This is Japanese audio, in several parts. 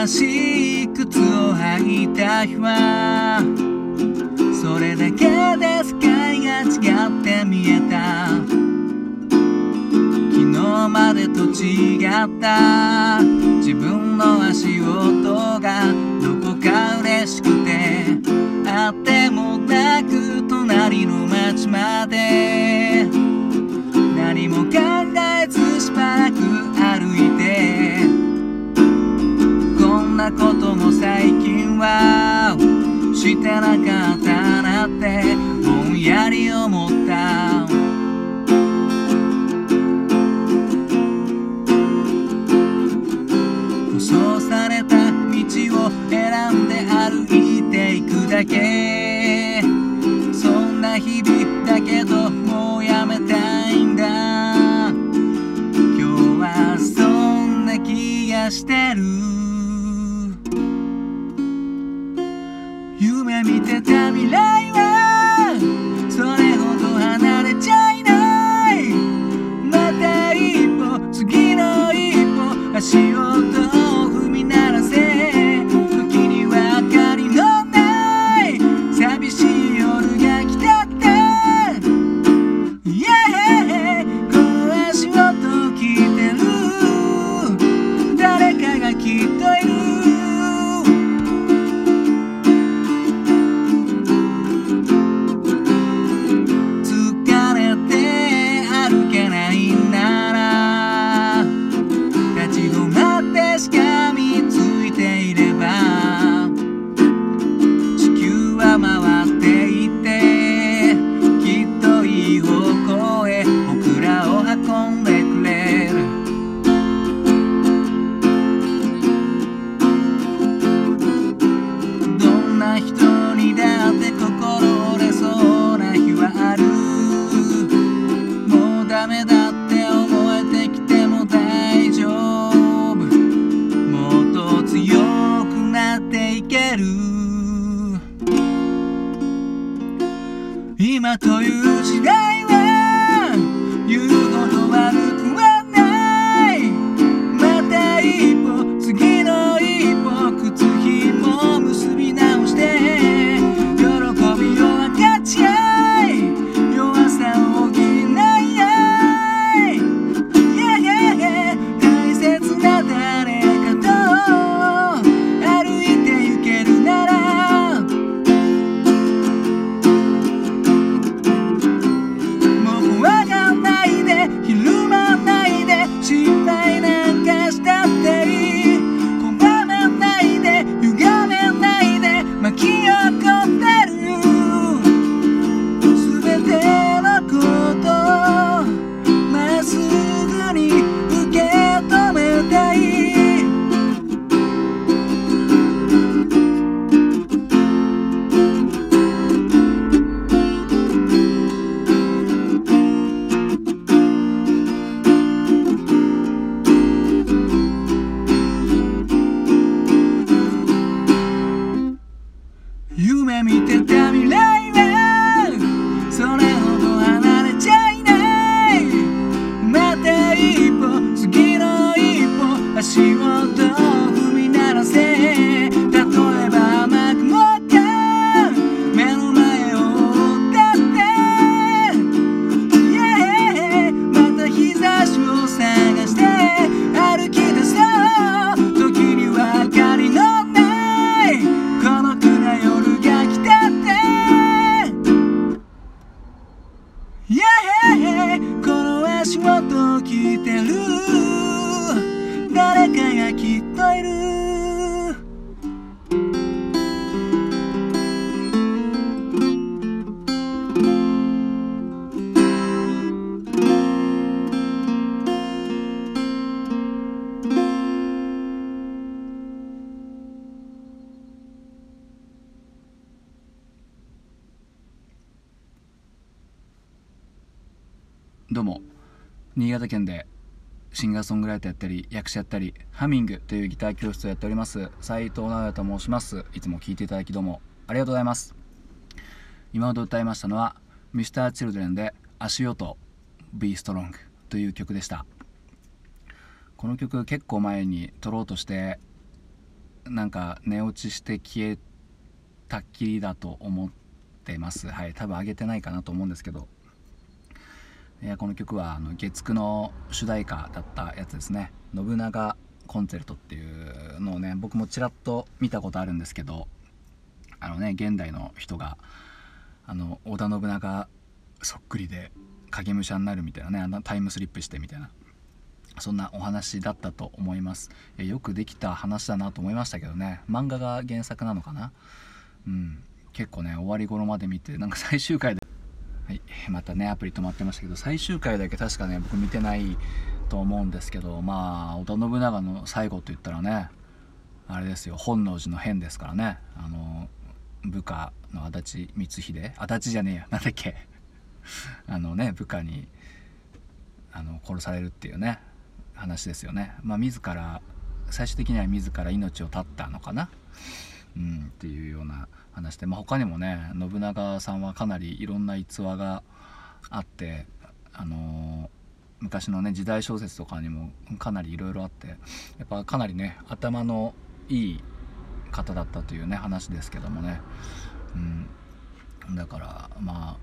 新しい靴を履いた日はそれだけで世界が違って見えた。昨日までと違った自分の足音がどこか嬉しくて、あってもなく隣の町まで何も考えずしばらく歩いて、こんなことも最近はしてなかったなってぼんやり思った。舗装された道を選んで歩いていくだけ、そんな日々だけどもうやめたいんだ。今日はそんな気がしてる。見てた未来はそれほど離れちゃいない。また一歩次の一歩足音を踏み鳴らせ、時には明かりのない寂しい夜が来たって、この足音を聞いてる誰かがきっといる。今という時代は言うこと悪くはない。また一歩次の一歩靴ひも結び直して、喜びを分かち合い弱さを補い合い、大切な誰かと歩いて行けるなら見てた未来はそれほど離れちゃいない。また一歩次の一歩足音を踏み鳴らせ、例えば雨雲が目の前を追ったって、また日差しを探して歩き出そう。時には明かりのないこの暗な夜がこの足音を聞いてる誰かがきっといる。どうも、新潟県でシンガーソングライターやったり役者やったりハミングというギター教室をやっております斉藤直也と申します。いつも聴いていただきどうもありがとうございます。今ほど歌いましたのは Mr.Children で足音 Be strong という曲でした。この曲結構前に撮ろうとしてなんか寝落ちして消えたっきりだと思ってます。はい、多分上げてないかなと思うんですけど、この曲は月9の主題歌だったやつですね。信長コンチェルトっていうのをね、僕もちらっと見たことあるんですけど、現代の人が織田信長そっくりで影武者になるみたいなね、タイムスリップしてみたいな、そんなお話だったと思います。よくできた話だなと思いましたけどね。漫画が原作なのかな。結構ね終わり頃まで見て、なんか最終回で、はい、またねアプリ止まってましたけど、最終回だけ確かね僕見てないと思うんですけど、まあ織田信長の最後と言ったらね、あれですよ、本能寺の変ですからね。部下の足立光秀、足立じゃねえや、なんだっけ部下に殺されるっていうね話ですよね。まあ自ら、最終的には自ら命を絶ったのかな、っていうような話で、他にもね信長さんはかなりいろんな逸話があって、昔のね時代小説とかにもかなりいろいろあって、やっぱかなりね頭のいい方だったというね話ですけどもね。だからまあ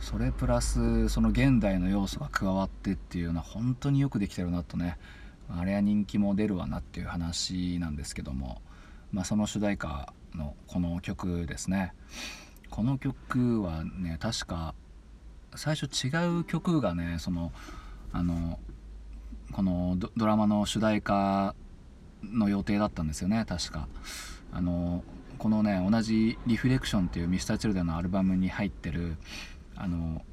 それプラスその現代の要素が加わってっていうのは本当によくできてるなとね、あれは人気も出るわなっていう話なんですけども、その主題歌のこの曲ですね。この曲はね確か最初違う曲がね、このドラマの主題歌の予定だったんですよね確か。このね同じ「リフレクション」っていう Mr.Children のアルバムに入ってる「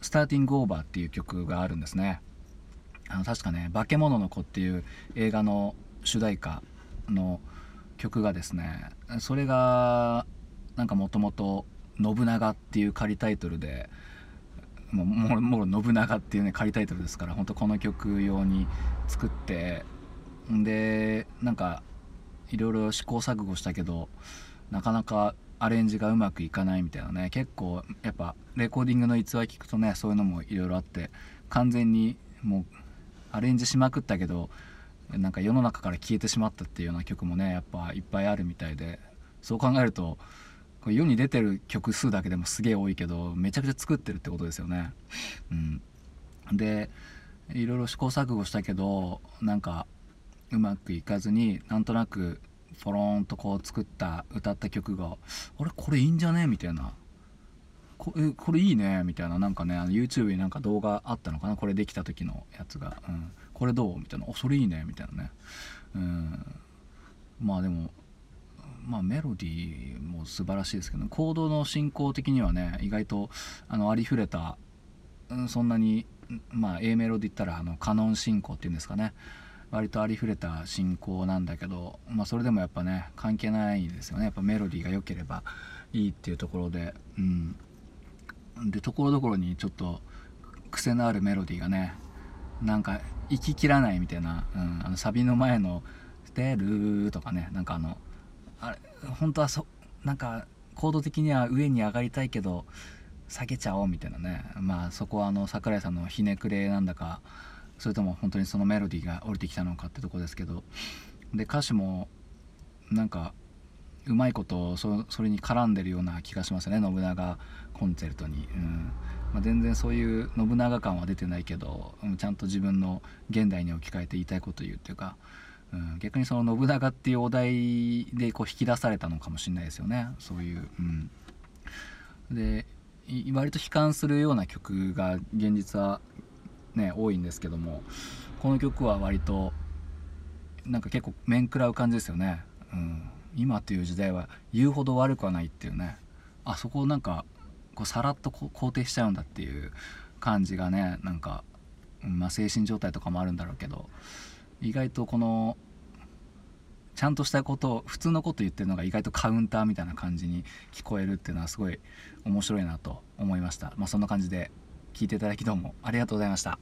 スターティングオーバー」っていう曲があるんですね。確かね「化け物の子」っていう映画の主題歌の曲がですね、それがなんかもともと「信長」っていう仮タイトルで、もう信長っていうね仮タイトルですから、本当この曲用に作って、でなんかいろいろ試行錯誤したけどなかなかアレンジがうまくいかないみたいなね、結構やっぱレコーディングの逸話聞くとねそういうのもいろいろあって、完全にもうアレンジしまくったけどなんか世の中から消えてしまったっていうような曲もねやっぱいっぱいあるみたいで、そう考えるとこれ世に出てる曲数だけでもすげえ多いけど、めちゃくちゃ作ってるってことですよね。でいろいろ試行錯誤したけどなんかうまくいかずに、なんとなくポロンとこう歌った曲があれこれいいんじゃねみたいな、これいいねみたいな、なんかねYouTube になんか動画あったのかな、これできた時のやつが、これどうみたいな、それいいねみたいなね、まあでもメロディーも素晴らしいですけど、コードの進行的にはね意外とありふれた、そんなにA メロで言ったらカノン進行っていうんですかね、割とありふれた進行なんだけど、それでもやっぱね関係ないですよね、やっぱメロディーが良ければいいっていうところで、でところどころにちょっと癖のあるメロディーがねなんか息切らないみたいな、サビの前の「てる」とかね、なんかあれ本当はなんかコード的には上に上がりたいけど下げちゃおうみたいなね、そこは櫻井さんのひねくれなんだか、それとも本当にそのメロディーが降りてきたのかってとこですけど、で歌詞もなんかうまいことそれに絡んでるような気がしますよね、信長コンチェルトに。全然そういう信長感は出てないけど、ちゃんと自分の現代に置き換えて言いたいこと言うっていうか、逆にその信長っていうお題でこう引き出されたのかもしれないですよね、そういう。で割と悲観するような曲が現実はね多いんですけども、この曲は割となんか結構面食らう感じですよね。今という時代は言うほど悪くはないっていうね、あそこをなんかこうさらっと肯定しちゃうんだっていう感じがね、なんか、精神状態とかもあるんだろうけど、意外とこのちゃんとしたことを普通のこと言ってるのが意外とカウンターみたいな感じに聞こえるっていうのはすごい面白いなと思いました。そんな感じで聞いていただきどうもありがとうございました。